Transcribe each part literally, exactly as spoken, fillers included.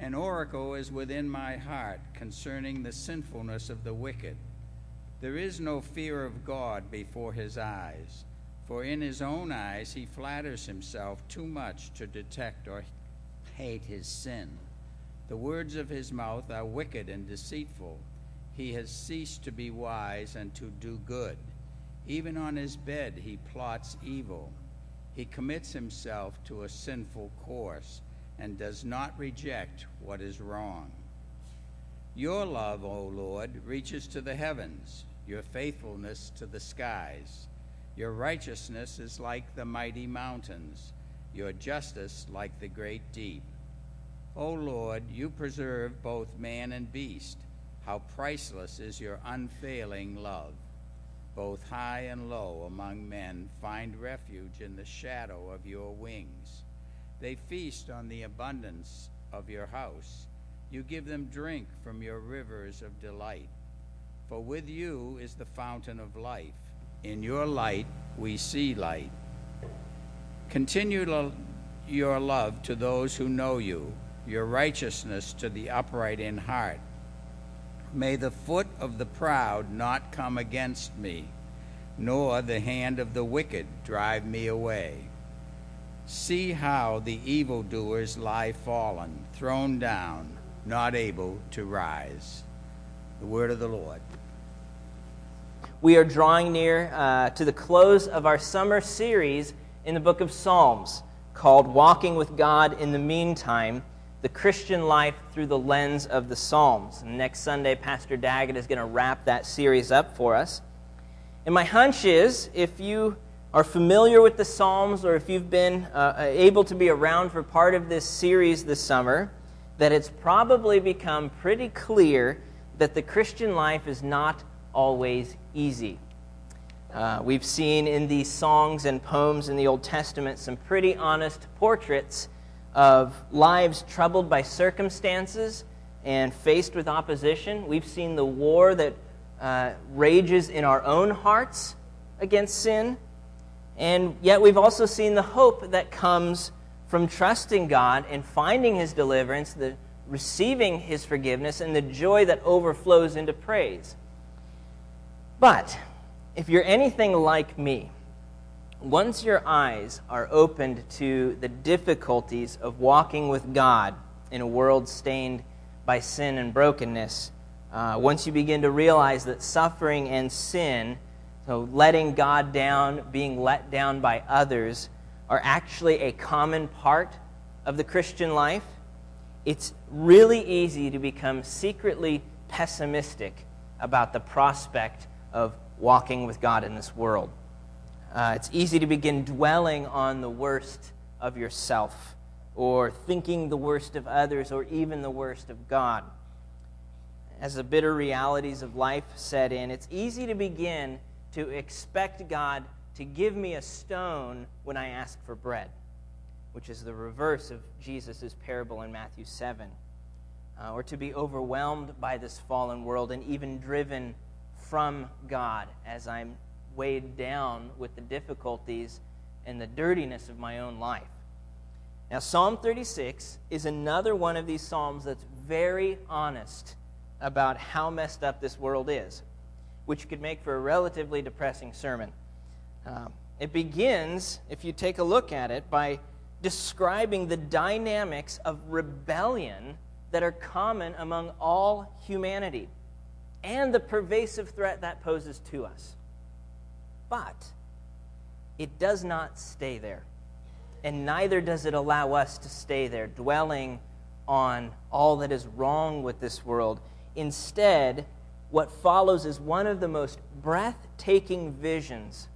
An oracle is within my heart concerning the sinfulness of the wicked. There is no fear of God before his eyes, for in his own eyes he flatters himself too much to detect or hate his sin. The words of his mouth are wicked and deceitful. He has ceased to be wise and to do good. Even on his bed he plots evil. He commits himself to a sinful course and does not reject what is wrong. Your love, O Lord, reaches to the heavens, your faithfulness to the skies. Your righteousness is like the mighty mountains, your justice like the great deep. O Lord, you preserve both man and beast. How priceless is your unfailing love. Both high and low among men find refuge in the shadow of your wings. They feast on the abundance of your house. You give them drink from your rivers of delight. For with you is the fountain of life. In your light we see light. Continue lo- your love to those who know you, your righteousness to the upright in heart. May the foot of the proud not come against me, nor the hand of the wicked drive me away. See how the evildoers lie fallen, thrown down, not able to rise. The word of the Lord. We are drawing near uh, to the close of our summer series in the book of Psalms called Walking with God in the Meantime, the Christian Life Through the Lens of the Psalms. And next Sunday, Pastor Daggett is going to wrap that series up for us. And my hunch is, if you are familiar with the Psalms, or if you've been uh, able to be around for part of this series this summer, that it's probably become pretty clear that the Christian life is not always easy. Uh, we've seen in these songs and poems in the Old Testament some pretty honest portraits of lives troubled by circumstances and faced with opposition. We've seen the war that uh, rages in our own hearts against sin. And yet we've also seen the hope that comes from trusting God and finding his deliverance, the receiving his forgiveness, and the joy that overflows into praise. But if you're anything like me, once your eyes are opened to the difficulties of walking with God in a world stained by sin and brokenness, uh, once you begin to realize that suffering and sin, so letting God down, being let down by others, are actually a common part of the Christian life, it's really easy to become secretly pessimistic about the prospect of walking with God in this world. Uh, it's easy to begin dwelling on the worst of yourself, or thinking the worst of others, or even the worst of God. As the bitter realities of life set in, it's easy to begin to expect God to give me a stone when I ask for bread, which is the reverse of Jesus' parable in Matthew seven, uh, or to be overwhelmed by this fallen world and even driven from God as I'm weighed down with the difficulties and the dirtiness of my own life. Now, Psalm thirty-six is another one of these psalms that's very honest about how messed up this world is, which could make for a relatively depressing sermon. Um, it begins, if you take a look at it, by describing the dynamics of rebellion that are common among all humanity and the pervasive threat that poses to us. But it does not stay there, and neither does it allow us to stay there, dwelling on all that is wrong with this world. Instead, what follows is one of the most breathtaking visions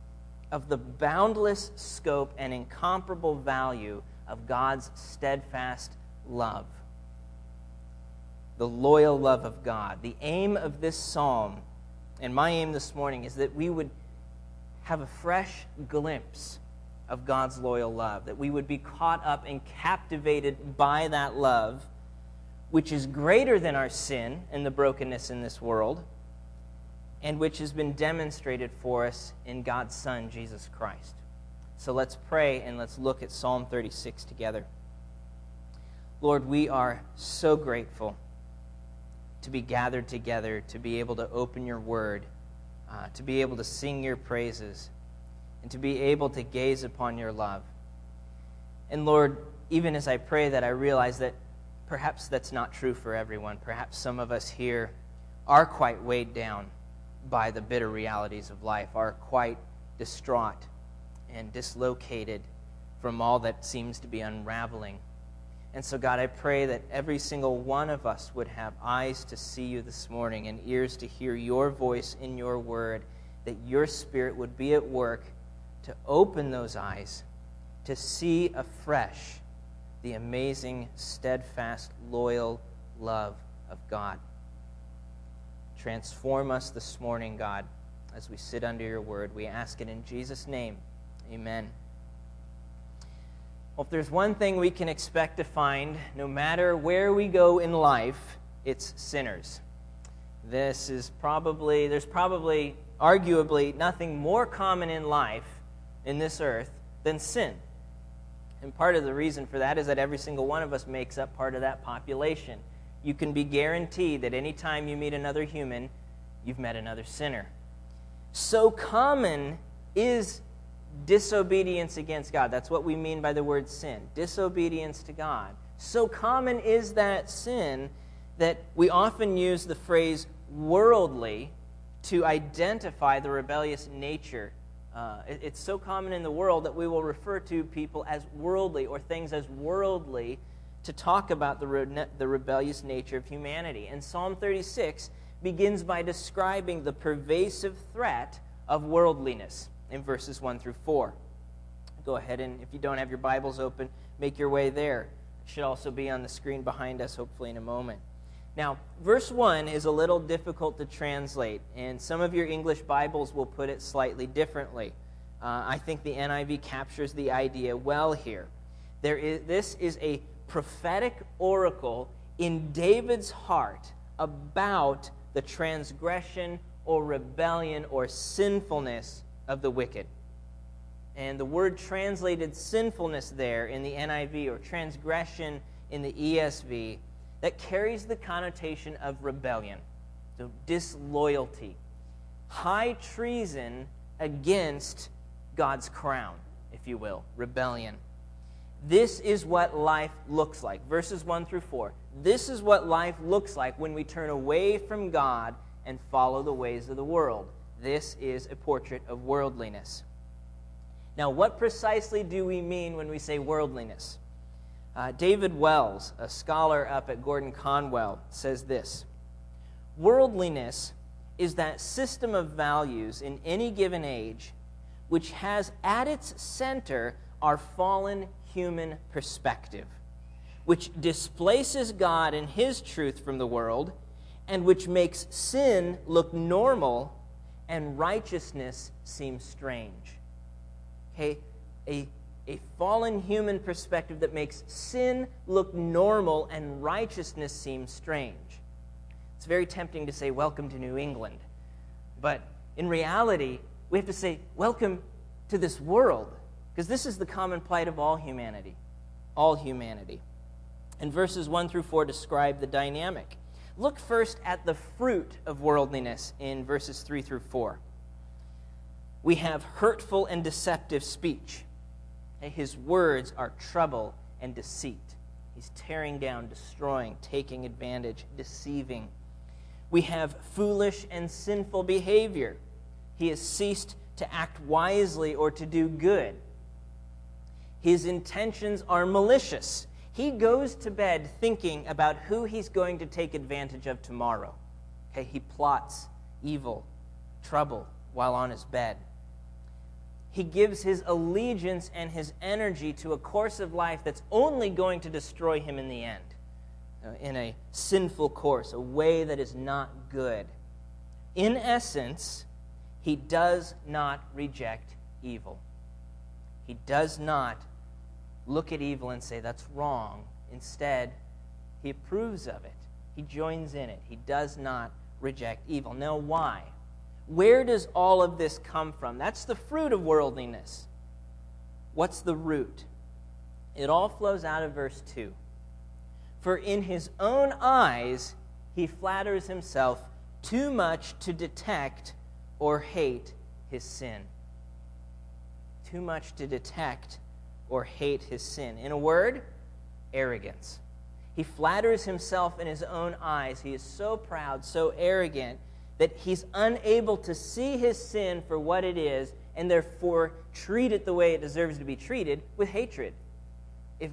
of the boundless scope and incomparable value of God's steadfast love. The loyal love of God. The aim of this psalm, and my aim this morning, is that we would have a fresh glimpse of God's loyal love, that we would be caught up and captivated by that love, which is greater than our sin and the brokenness in this world, and which has been demonstrated for us in God's Son, Jesus Christ. So let's pray and let's look at Psalm thirty-six together. Lord, we are so grateful to be gathered together, to be able to open your word, uh, to be able to sing your praises, and to be able to gaze upon your love. And Lord, even as I pray that, I realize that perhaps that's not true for everyone. Perhaps some of us here are quite weighed down by the bitter realities of life, are quite distraught and dislocated from all that seems to be unraveling. And so, God, I pray that every single one of us would have eyes to see you this morning and ears to hear your voice in your word, that your Spirit would be at work to open those eyes, to see afresh the amazing, steadfast, loyal love of God. Transform us this morning, God, as we sit under your word. We ask it in Jesus' name. Amen. Well, if there's one thing we can expect to find, no matter where we go in life, it's sinners. This is probably, there's probably, arguably, nothing more common in life, in this earth, than sin. And part of the reason for that is that every single one of us makes up part of that population. You can be guaranteed that any time you meet another human, you've met another sinner. So common is disobedience against God. That's what we mean by the word sin. Disobedience to God. So common is that sin that we often use the phrase worldly to identify the rebellious nature. Uh, it, it's so common in the world that we will refer to people as worldly or things as worldly to talk about the, re- the rebellious nature of humanity. And Psalm thirty-six begins by describing the pervasive threat of worldliness in verses one through four. Go ahead and, if you don't have your Bibles open, make your way there. It should also be on the screen behind us, hopefully in a moment. Now, verse one is a little difficult to translate, and some of your English Bibles will put it slightly differently. Uh, I think the N I V captures the idea well here. There is, this is a prophetic oracle in David's heart about the transgression or rebellion or sinfulness of the wicked. And the word translated sinfulness there in the N I V, or transgression in the E S V, that carries the connotation of rebellion, so disloyalty, high treason against God's crown, if you will, rebellion. This is what life looks like. Verses one through four. This is what life looks like when we turn away from God and follow the ways of the world. This is a portrait of worldliness. Now, what precisely do we mean when we say worldliness? Uh, David Wells, a scholar up at Gordon-Conwell, says this: worldliness is that system of values in any given age which has at its center our fallen human perspective, which displaces God and his truth from the world, and which makes sin look normal and righteousness seem strange. Okay, a A fallen human perspective that makes sin look normal and righteousness seem strange. It's very tempting to say, welcome to New England. But in reality, we have to say, welcome to this world, because this is the common plight of all humanity. All humanity. And verses one through four describe the dynamic. Look first at the fruit of worldliness in verses three through four. We have hurtful and deceptive speech. His words are trouble and deceit. He's tearing down, destroying, taking advantage, deceiving. We have foolish and sinful behavior. He has ceased to act wisely or to do good. His intentions are malicious. He goes to bed thinking about who he's going to take advantage of tomorrow. Okay, he plots evil, trouble while on his bed. He gives his allegiance and his energy to a course of life that's only going to destroy him in the end, in a sinful course, a way that is not good. In essence, he does not reject evil. He does not look at evil and say, that's wrong. Instead, he approves of it. He joins in it. He does not reject evil. Now, why? Where does all of this come from? That's the fruit of worldliness. What's the root? It all flows out of verse two. for in his own eyes he flatters himself too much to detect or hate his sin. Too much to detect or hate his sin. In a word, arrogance. He flatters himself in his own eyes. He is so proud, so arrogant, that he's unable to see his sin for what it is and therefore treat it the way it deserves to be treated, with hatred. If,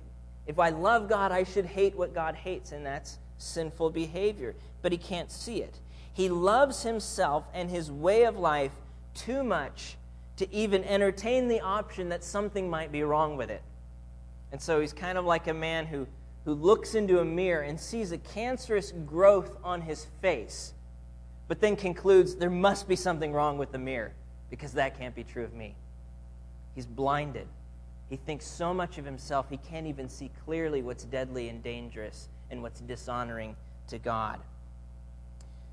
if I love God, I should hate what God hates, and that's sinful behavior. But he can't see it. He loves himself and his way of life too much to even entertain the option that something might be wrong with it. And so he's kind of like a man who, who looks into a mirror and sees a cancerous growth on his face, but then concludes there must be something wrong with the mirror because that can't be true of me. He's blinded. He thinks so much of himself he can't even see clearly what's deadly and dangerous and what's dishonoring to God.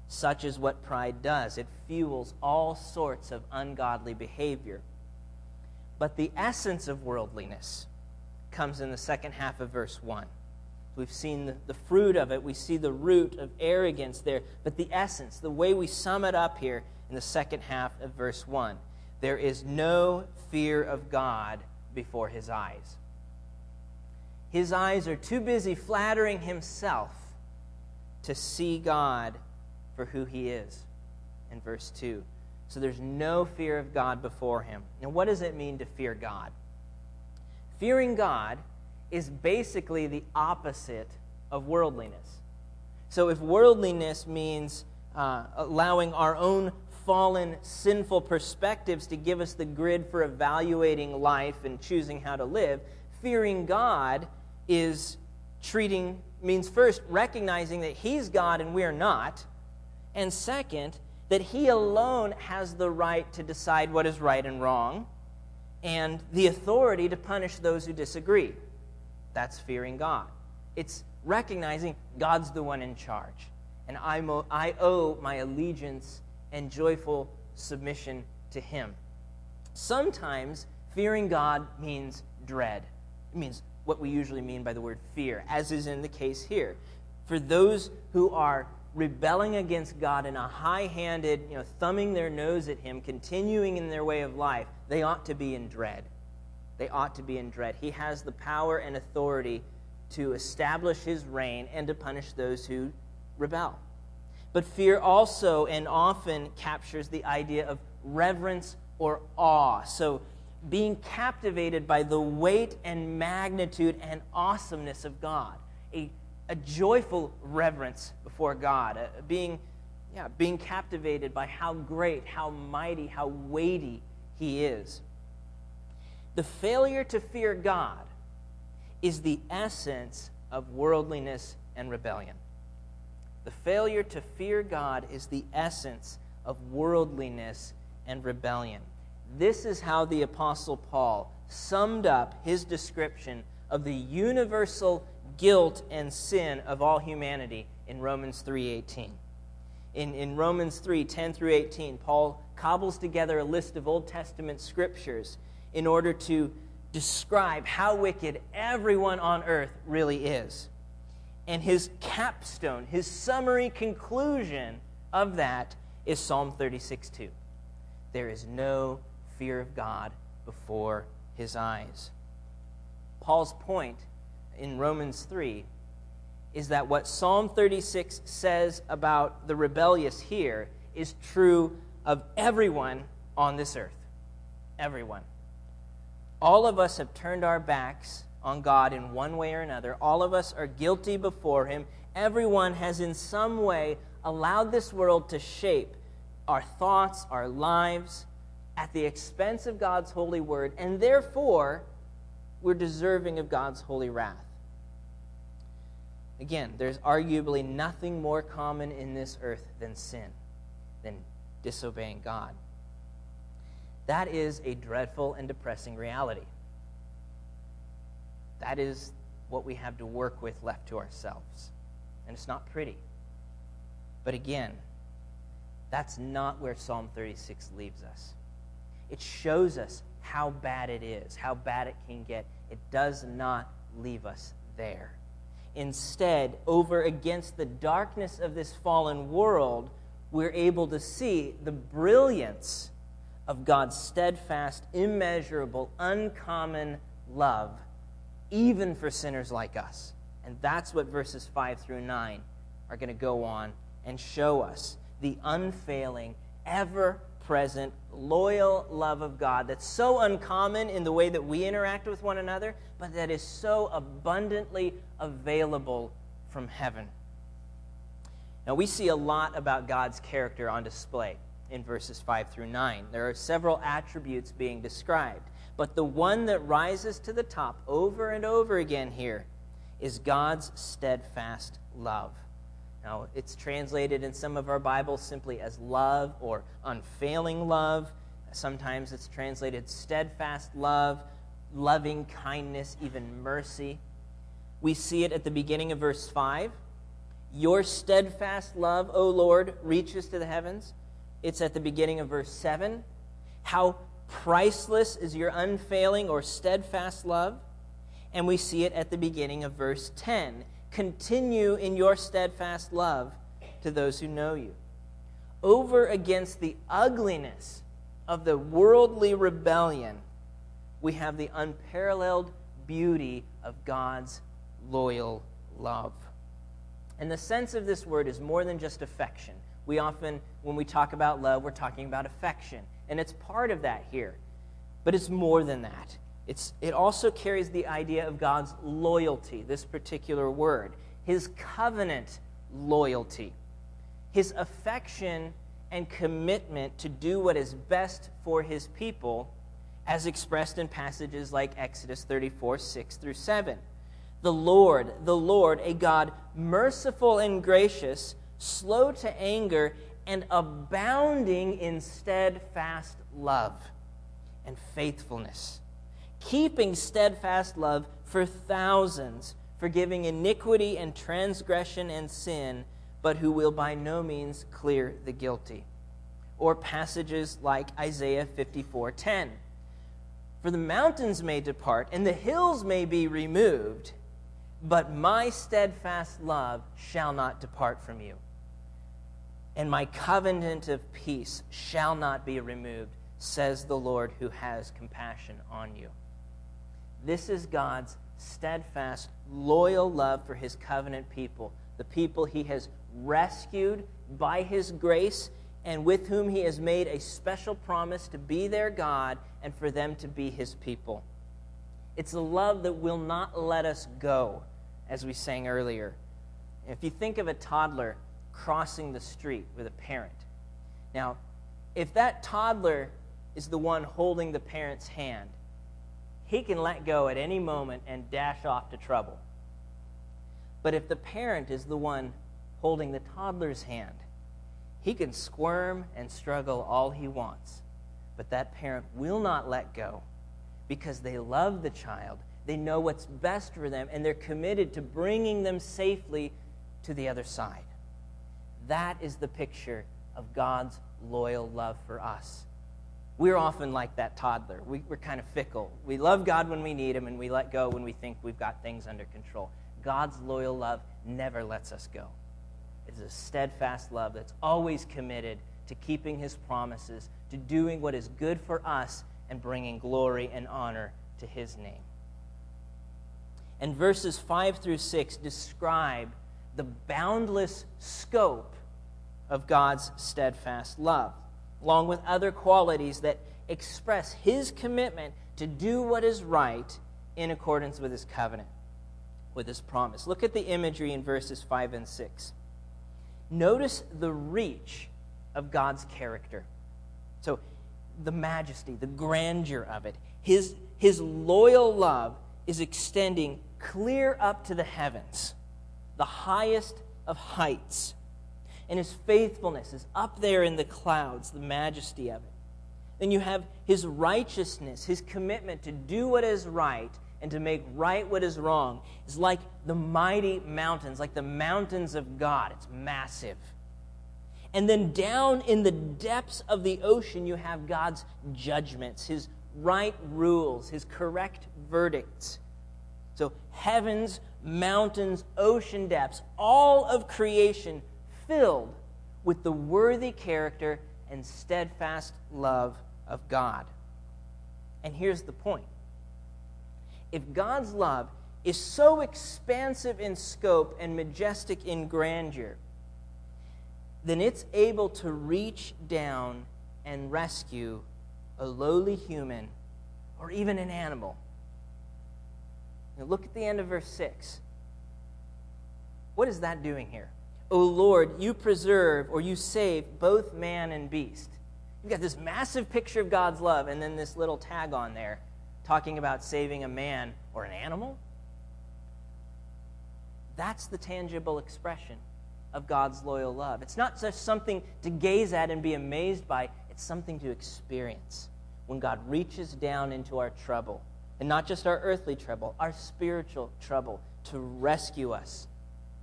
Such is what pride does. It fuels all sorts of ungodly behavior. But the essence of worldliness comes in the second half of verse one. We've seen the, the fruit of it. We see the root of arrogance there. But the essence, the way we sum it up here in the second half of verse one, there is no fear of God before his eyes. His eyes are too busy flattering himself to see God for who he is, in verse two. So there's no fear of God before him. Now, what does it mean to fear God? Fearing God is basically the opposite of worldliness. So if worldliness means uh, allowing our own fallen, sinful perspectives to give us the grid for evaluating life and choosing how to live, fearing God is treating, means first recognizing that he's God and we're not, and second, that he alone has the right to decide what is right and wrong and the authority to punish those who disagree. That's fearing God. It's recognizing God's the one in charge, and I, mo- I owe my allegiance and joyful submission to him. Sometimes fearing God means dread. It means what we usually mean by the word fear, as is in the case here. For those who are rebelling against God in a high-handed, you know, thumbing their nose at him, continuing in their way of life, they ought to be in dread. They ought to be in dread. He has the power and authority to establish his reign and to punish those who rebel. But fear also and often captures the idea of reverence or awe. So being captivated by the weight and magnitude and awesomeness of God, a A joyful reverence before God, uh, being, yeah, being captivated by how great, how mighty, how weighty he is. The failure to fear God is the essence of worldliness and rebellion. The failure to fear God is the essence of worldliness and rebellion. This is how the Apostle Paul summed up his description of the universal guilt and sin of all humanity in Romans three eighteen. In, in Romans three ten through eighteen, Paul cobbles together a list of Old Testament scriptures in order to describe how wicked everyone on earth really is. And his capstone, his summary conclusion of that is Psalm thirty-six two. There is no fear of God before his eyes. Paul's point in Romans three is that what Psalm thirty-six says about the rebellious here is true of everyone on this earth. Everyone. All of us have turned our backs on God in one way or another. All of us are guilty before him. Everyone has in some way allowed this world to shape our thoughts, our lives, at the expense of God's holy word, and therefore we're deserving of God's holy wrath. Again, there's arguably nothing more common in this earth than sin, than disobeying God. That is a dreadful and depressing reality. That is what we have to work with left to ourselves. And it's not pretty. But again, that's not where Psalm thirty-six leaves us. It shows us how bad it is, how bad it can get. It does not leave us there. instead, over against the darkness of this fallen world, we're able to see the brilliance of God's steadfast, immeasurable, uncommon love, even for sinners like us. And that's what verses five through nine are going to go on and show us. The unfailing, ever-present, loyal love of God that's so uncommon in the way that we interact with one another, but that is so abundantly available from heaven. Now, we see a lot about God's character on display in verses five through nine. There are several attributes being described, but the one that rises to the top over and over again here is God's steadfast love. Now, it's translated in some of our Bibles simply as love or unfailing love. Sometimes it's translated steadfast love, loving kindness, even mercy. We see it at the beginning of verse five. Your steadfast love, O Lord, reaches to the heavens. It's at the beginning of verse seven. How priceless is your unfailing or steadfast love. And we see it at the beginning of verse ten. Continue in your steadfast love to those who know you. Over against the ugliness of the worldly rebellion, we have the unparalleled beauty of God's loyal love. And the sense of this word is more than just affection. We often, when we talk about love, we're talking about affection. And it's part of that here. But it's more than that. It's, it also carries the idea of God's loyalty, this particular word, his covenant loyalty, his affection and commitment to do what is best for his people, as expressed in passages like Exodus thirty-four, six through seven. The Lord, the Lord, a God merciful and gracious, slow to anger, and abounding in steadfast love and faithfulness, keeping steadfast love for thousands, forgiving iniquity and transgression and sin, but who will by no means clear the guilty. Or passages like Isaiah fifty-four ten. For the mountains may depart and the hills may be removed, but my steadfast love shall not depart from you, and my covenant of peace shall not be removed, says the Lord who has compassion on you. This is God's steadfast, loyal love for his covenant people, the people he has rescued by his grace and with whom he has made a special promise to be their God and for them to be his people. It's a love that will not let us go, as we sang earlier. If you think of a toddler crossing the street with a parent, now, if that toddler is the one holding the parent's hand, he can let go at any moment and dash off to trouble. But if the parent is the one holding the toddler's hand, he can squirm and struggle all he wants. But that parent will not let go because they love the child, they know what's best for them, and they're committed to bringing them safely to the other side. That is the picture of God's loyal love for us. We're often like that toddler. We, we're kind of fickle. We love God when we need him, and we let go when we think we've got things under control. God's loyal love never lets us go. It's a steadfast love that's always committed to keeping his promises, to doing what is good for us, and bringing glory and honor to his name. And verses five through six describe the boundless scope of God's steadfast love, along with other qualities that express his commitment to do what is right in accordance with his covenant, with his promise. Look at the imagery in verses five and six. Notice the reach of God's character. So the majesty, the grandeur of it. His, his loyal love is extending clear up to the heavens, the highest of heights. And his faithfulness is up there in the clouds, the majesty of it. Then you have his righteousness, his commitment to do what is right and to make right what is wrong. It's like the mighty mountains, like the mountains of God. It's massive. And then down in the depths of the ocean, you have God's judgments, his right rules, his correct verdicts. So heavens, mountains, ocean depths, all of creation filled with the worthy character and steadfast love of God. And here's the point. If God's love is so expansive in scope and majestic in grandeur, then it's able to reach down and rescue a lowly human or even an animal. Now look at the end of verse six. What is that doing here? O Lord, you preserve or you save both man and beast. You've got this massive picture of God's love and then this little tag on there talking about saving a man or an animal. That's the tangible expression of God's loyal love. It's not just something to gaze at and be amazed by. It's something to experience when God reaches down into our trouble, and not just our earthly trouble, our spiritual trouble, to rescue us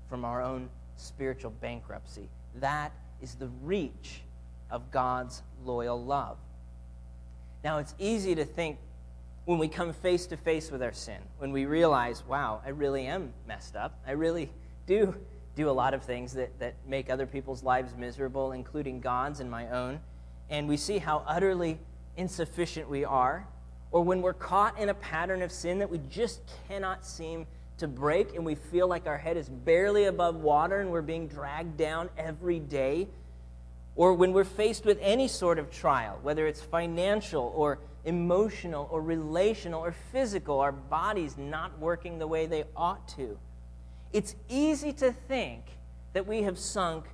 from our own spiritual bankruptcy. That is the reach of God's loyal love. Now, it's easy to think when we come face to face with our sin, when we realize, wow, I really am messed up. I really do do a lot of things that, that make other people's lives miserable, including God's and my own. And we see how utterly insufficient we are. Or when we're caught in a pattern of sin that we just cannot seem to break, and we feel like our head is barely above water and we're being dragged down every day. Or when we're faced with any sort of trial, whether it's financial or emotional or relational or physical, our bodies not working the way they ought to. It's easy to think that we have sunk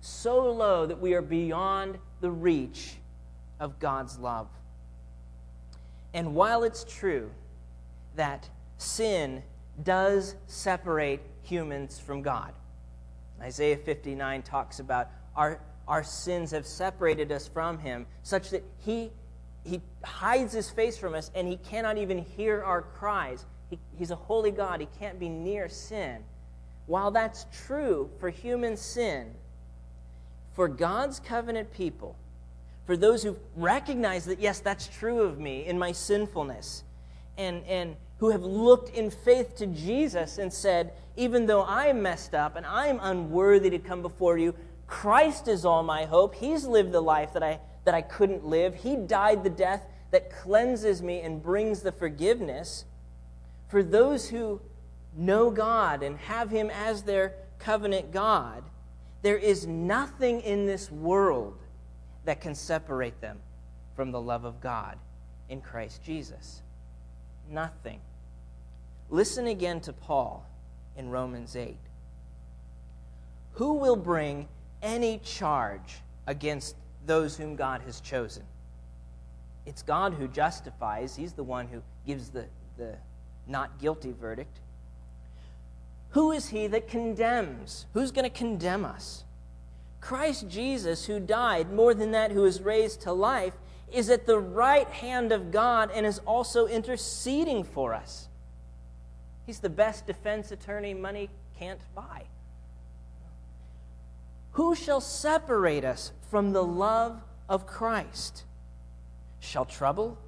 so low that we are beyond the reach of God's love. And while it's true that sin does separate humans from God, Isaiah fifty-nine talks about our, our sins have separated us from him, such that he, he hides his face from us and he cannot even hear our cries. He, he's a holy God. He can't be near sin. While that's true for human sin, for God's covenant people, for those who recognize that, yes, that's true of me in my sinfulness, and, and who have looked in faith to Jesus and said, even though I'm messed up and I'm unworthy to come before you, Christ is all my hope. He's lived the life that I, that I couldn't live. He died the death that cleanses me and brings the forgiveness. For those who know God and have him as their covenant God, there is nothing in this world that can separate them from the love of God in Christ Jesus. Nothing. Listen again to Paul in Romans eight. Who will bring any charge against those whom God has chosen? It's God who justifies. He's the one who gives the, the not guilty verdict. Who is he that condemns? Who's going to condemn us? Christ Jesus, who died, more than that, who is raised to life, is at the right hand of God and is also interceding for us. He's the best defense attorney money can't buy. Who shall separate us from the love of Christ? Shall trouble,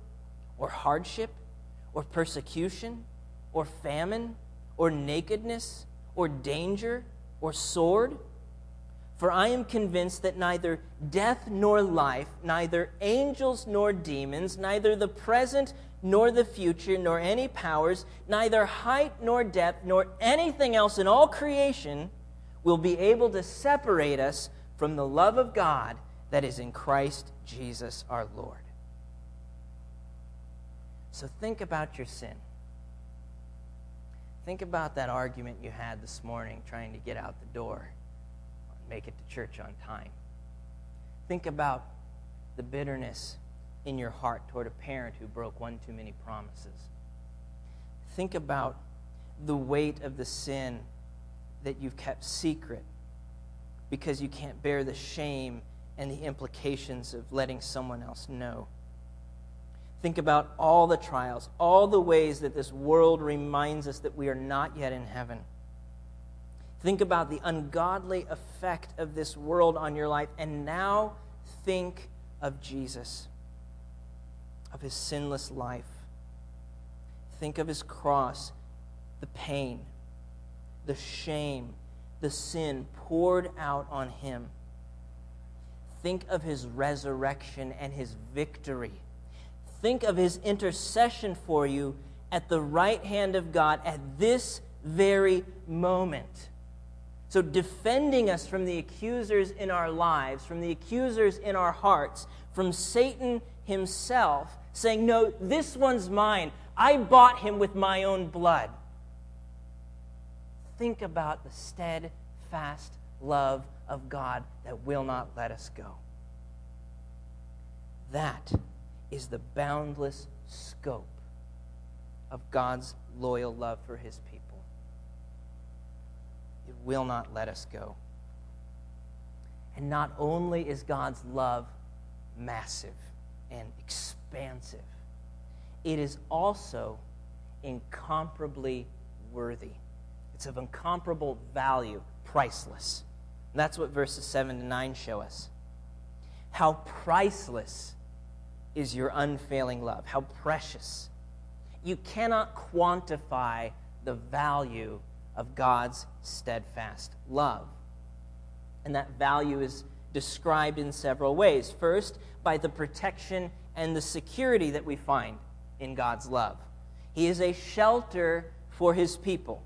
or hardship, or persecution, or famine, or nakedness, or danger, or sword? For I am convinced that neither death nor life, neither angels nor demons, neither the present nor the future, nor any powers, neither height nor depth, nor anything else in all creation will be able to separate us from the love of God that is in Christ Jesus our Lord. So think about your sin. Think about that argument you had this morning trying to get out the door. Make it to church on time. Think about the bitterness in your heart toward a parent who broke one too many promises. Think about the weight of the sin that you've kept secret because you can't bear the shame and the implications of letting someone else know. Think about all the trials, all the ways that this world reminds us that we are not yet in heaven. Think about the ungodly effect of this world on your life. And now think of Jesus, of his sinless life. Think of his cross. the pain, the shame, the sin poured out on him. Think of his resurrection and his victory. Think of his intercession for you at the right hand of God at this very moment. So defending us from the accusers in our lives, from the accusers in our hearts, from Satan himself, saying, no, this one's mine. I bought him with my own blood. Think about the steadfast love of God that will not let us go. That is the boundless scope of God's loyal love for his people. It will not let us go. And not only is God's love massive and expansive, it is also incomparably worthy. It's of incomparable value, priceless. And that's what verses seven to nine show us. How priceless is your unfailing love, how precious. You cannot quantify the value of God's steadfast love. And that value is described in several ways. First, by the protection and the security that we find in God's love. He is a shelter for his people.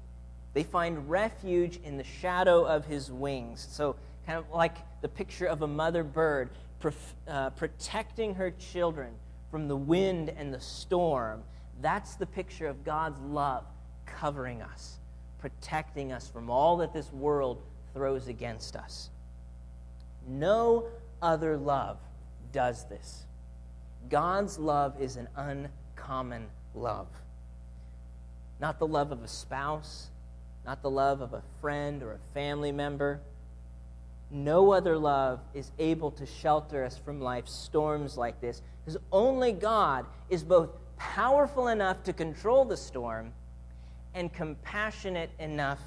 They find refuge in the shadow of his wings. So kind of like the picture of a mother bird prof- uh, protecting her children from the wind and the storm. That's the picture of God's love covering us, protecting us from all that this world throws against us. No other love does this. God's love is an uncommon love. Not the love of a spouse, not the love of a friend or a family member. No other love is able to shelter us from life's storms like this, because only God is both powerful enough to control the storm and compassionate enough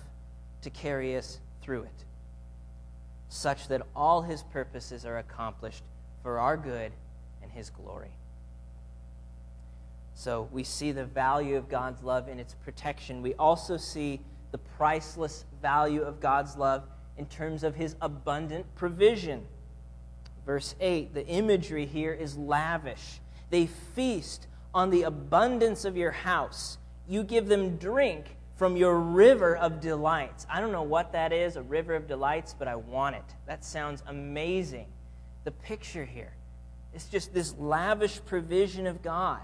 to carry us through it, such that all his purposes are accomplished for our good and his glory. So we see the value of God's love in its protection. We also see the priceless value of God's love in terms of his abundant provision. Verse eight, the imagery here is lavish. They feast on the abundance of your house. You give them drink from your river of delights. I don't know what that is, a river of delights, but I want it. That sounds amazing. The picture here, it's just this lavish provision of God.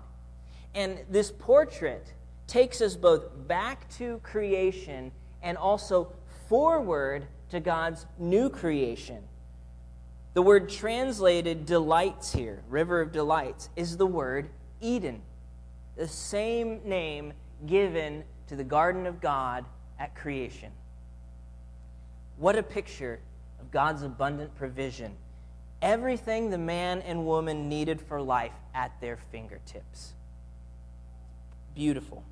And this portrait takes us both back to creation and also forward to God's new creation. The word translated delights here, river of delights, is the word Eden, the same name given to the garden of God at creation. What a picture of God's abundant provision. Everything the man and woman needed for life at their fingertips. Beautiful.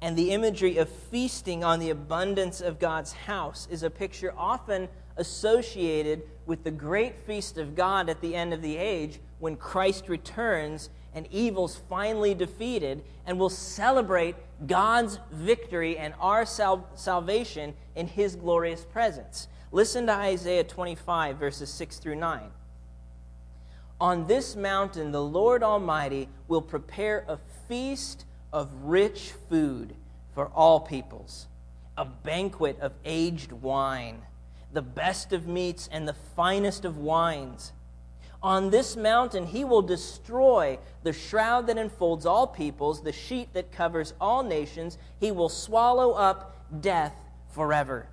And the imagery of feasting on the abundance of God's house is a picture often associated with the great feast of God at the end of the age when Christ returns and evil's finally defeated, and will celebrate God's victory and our sal- salvation in his glorious presence. Listen to Isaiah twenty-five, verses six through nine. On this mountain the Lord Almighty will prepare a feast of rich food for all peoples, a banquet of aged wine, the best of meats and the finest of wines. On this mountain he will destroy the shroud that enfolds all peoples, the sheet that covers all nations. He will swallow up death forever.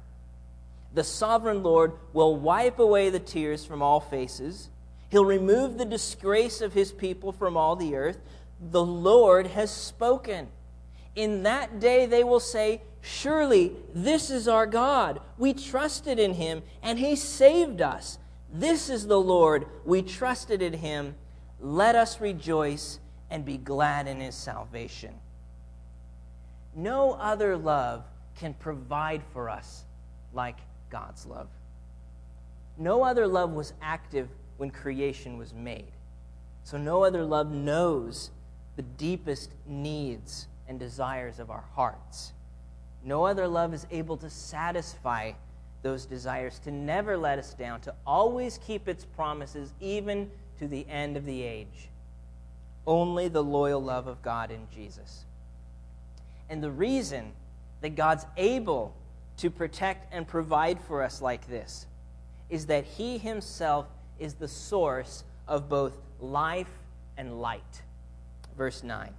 The sovereign Lord will wipe away the tears from all faces. He'll remove the disgrace of his people from all the earth. The Lord has spoken. In that day they will say, surely this is our God. We trusted in him and he saved us. This is the Lord, we trusted in him. Let us rejoice and be glad in his salvation. No other love can provide for us like God's love. No other love was active when creation was made. So no other love knows the deepest needs and desires of our hearts. No other love is able to satisfy those desires, to never let us down, to always keep its promises, even to the end of the age. Only the loyal love of God in Jesus. And the reason that God's able to protect and provide for us like this is that he himself is the source of both life and light. Verse nine,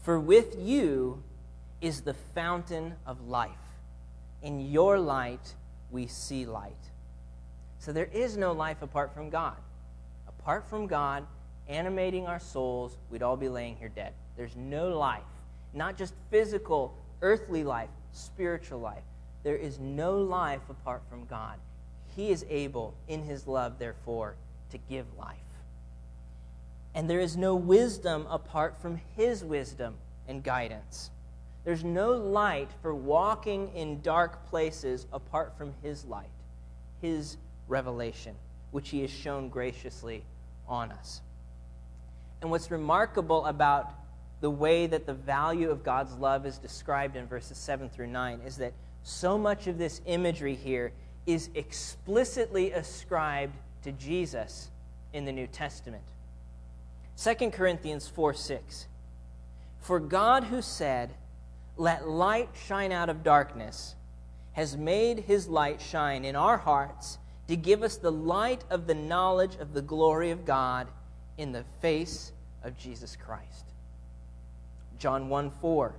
for with you is the fountain of life. In your light we see light. So there is no life apart from God. Apart from God, animating our souls, we'd all be laying here dead. There's no life, not just physical, earthly life, spiritual life. There is no life apart from God. He is able, in his love, therefore, to give life. And there is no wisdom apart from his wisdom and guidance. There's no light for walking in dark places apart from his light, his revelation, which he has shown graciously on us. And what's remarkable about the way that the value of God's love is described in verses seven through nine is that so much of this imagery here is explicitly ascribed to Jesus in the New Testament. Second Corinthians four six, for God who said, let light shine out of darkness, has made his light shine in our hearts to give us the light of the knowledge of the glory of God in the face of Jesus Christ. John one four,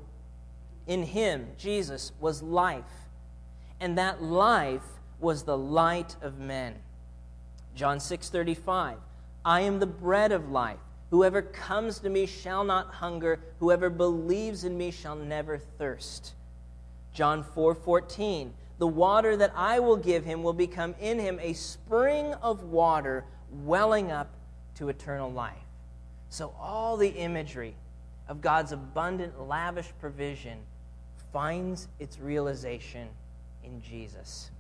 in him, Jesus, was life, and that life was the light of men. John six thirty-five, I am the bread of life. Whoever comes to me shall not hunger. Whoever believes in me shall never thirst. John four fourteen, the water that I will give him will become in him a spring of water welling up to eternal life. So all the imagery of God's abundant, lavish provision finds its realization in Jesus.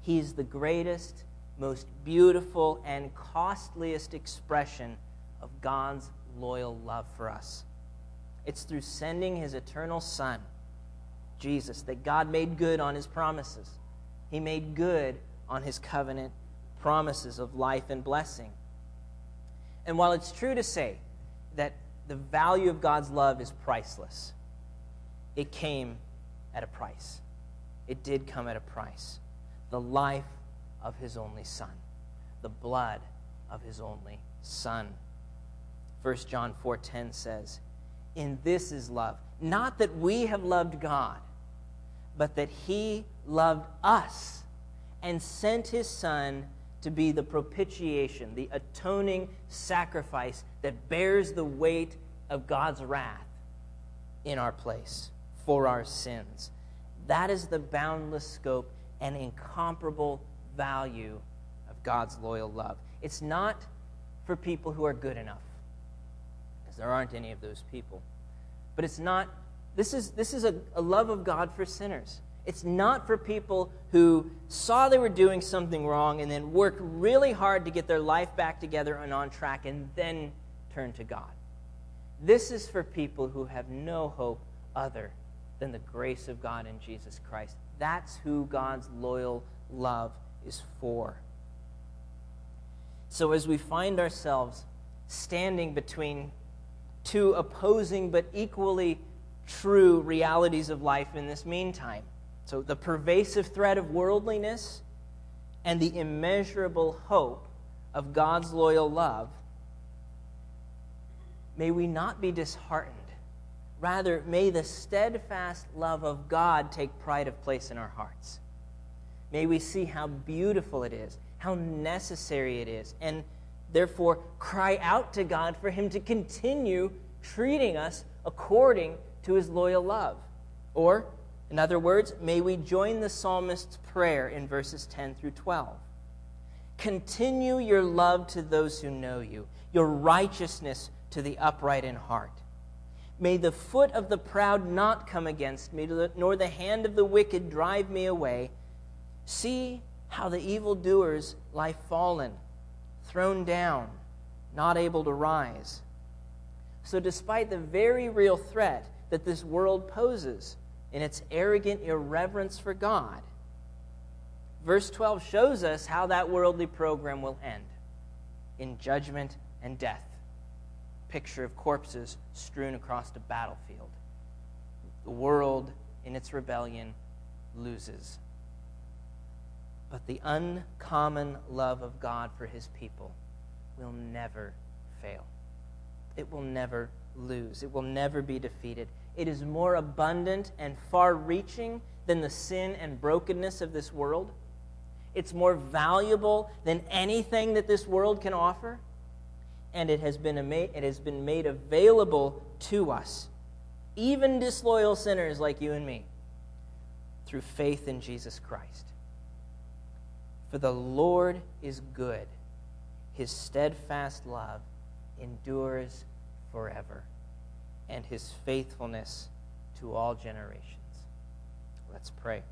He is the greatest, most beautiful, and costliest expression of God's loyal love for us. It's through sending his eternal Son, Jesus, that God made good on his promises. He made good on his covenant promises of life and blessing. And while it's true to say that the value of God's love is priceless, it came at a price. It did come at a price. The life of his only Son, the blood of his only Son. First John four ten says, in this is love, not that we have loved God, but that he loved us and sent his Son to be the propitiation, the atoning sacrifice that bears the weight of God's wrath in our place for our sins. That is the boundless scope and incomparable value of God's loyal love. It's not for people who are good enough, because there aren't any of those people. But it's not, this is, this is a, a love of God for sinners. It's not for people who saw they were doing something wrong and then worked really hard to get their life back together and on track and then turned to God. This is for people who have no hope other than the grace of God in Jesus Christ. That's who God's loyal love is for. So as we find ourselves standing between two opposing but equally true realities of life in this meantime, so the pervasive threat of worldliness and the immeasurable hope of God's loyal love, may we not be disheartened. Rather, may the steadfast love of God take pride of place in our hearts. May we see how beautiful it is, how necessary it is, and therefore cry out to God for him to continue treating us according to his loyal love. Or, in other words, may we join the psalmist's prayer in verses ten through twelve. Continue your love to those who know you, your righteousness to the upright in heart. May the foot of the proud not come against me, nor the hand of the wicked drive me away. See how the evildoers lie fallen, thrown down, not able to rise. So despite the very real threat that this world poses in its arrogant irreverence for God. Verse twelve shows us how that worldly program will end, in judgment and death. Picture of corpses strewn across the battlefield. The world, in its rebellion, loses. But the uncommon love of God for his people will never fail. It will never lose. It will never be defeated. It is more abundant and far-reaching than the sin and brokenness of this world. It's more valuable than anything that this world can offer, and it has been ama- it has been made available to us, even disloyal sinners like you and me, through faith in Jesus Christ. For the Lord is good. His steadfast love endures forever, and his faithfulness to all generations. Let's pray.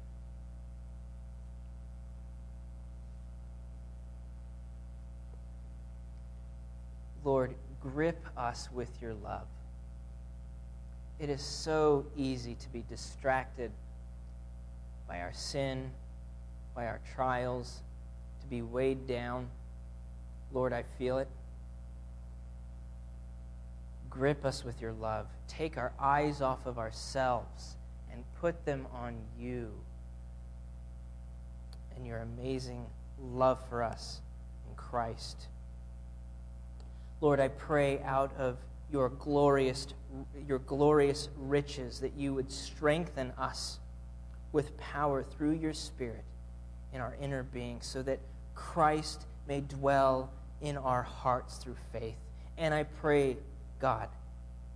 Lord, grip us with your love. It is so easy to be distracted by our sin, by our trials, to be weighed down. Lord, I feel it. Grip us with your love. Take our eyes off of ourselves and put them on you and your amazing love for us in Christ. Lord, I pray out of your glorious, your glorious riches that you would strengthen us with power through your Spirit in our inner being, so that Christ may dwell in our hearts through faith. And I pray, God,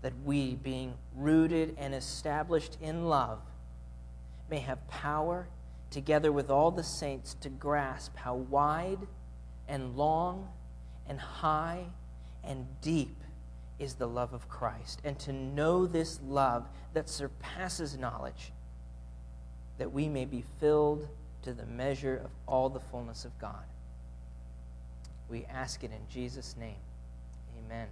that we, being rooted and established in love, may have power, together with all the saints, to grasp how wide and long and high and deep is the love of Christ, and to know this love that surpasses knowledge, that we may be filled to the measure of all the fullness of God. We ask it in Jesus' name. Amen.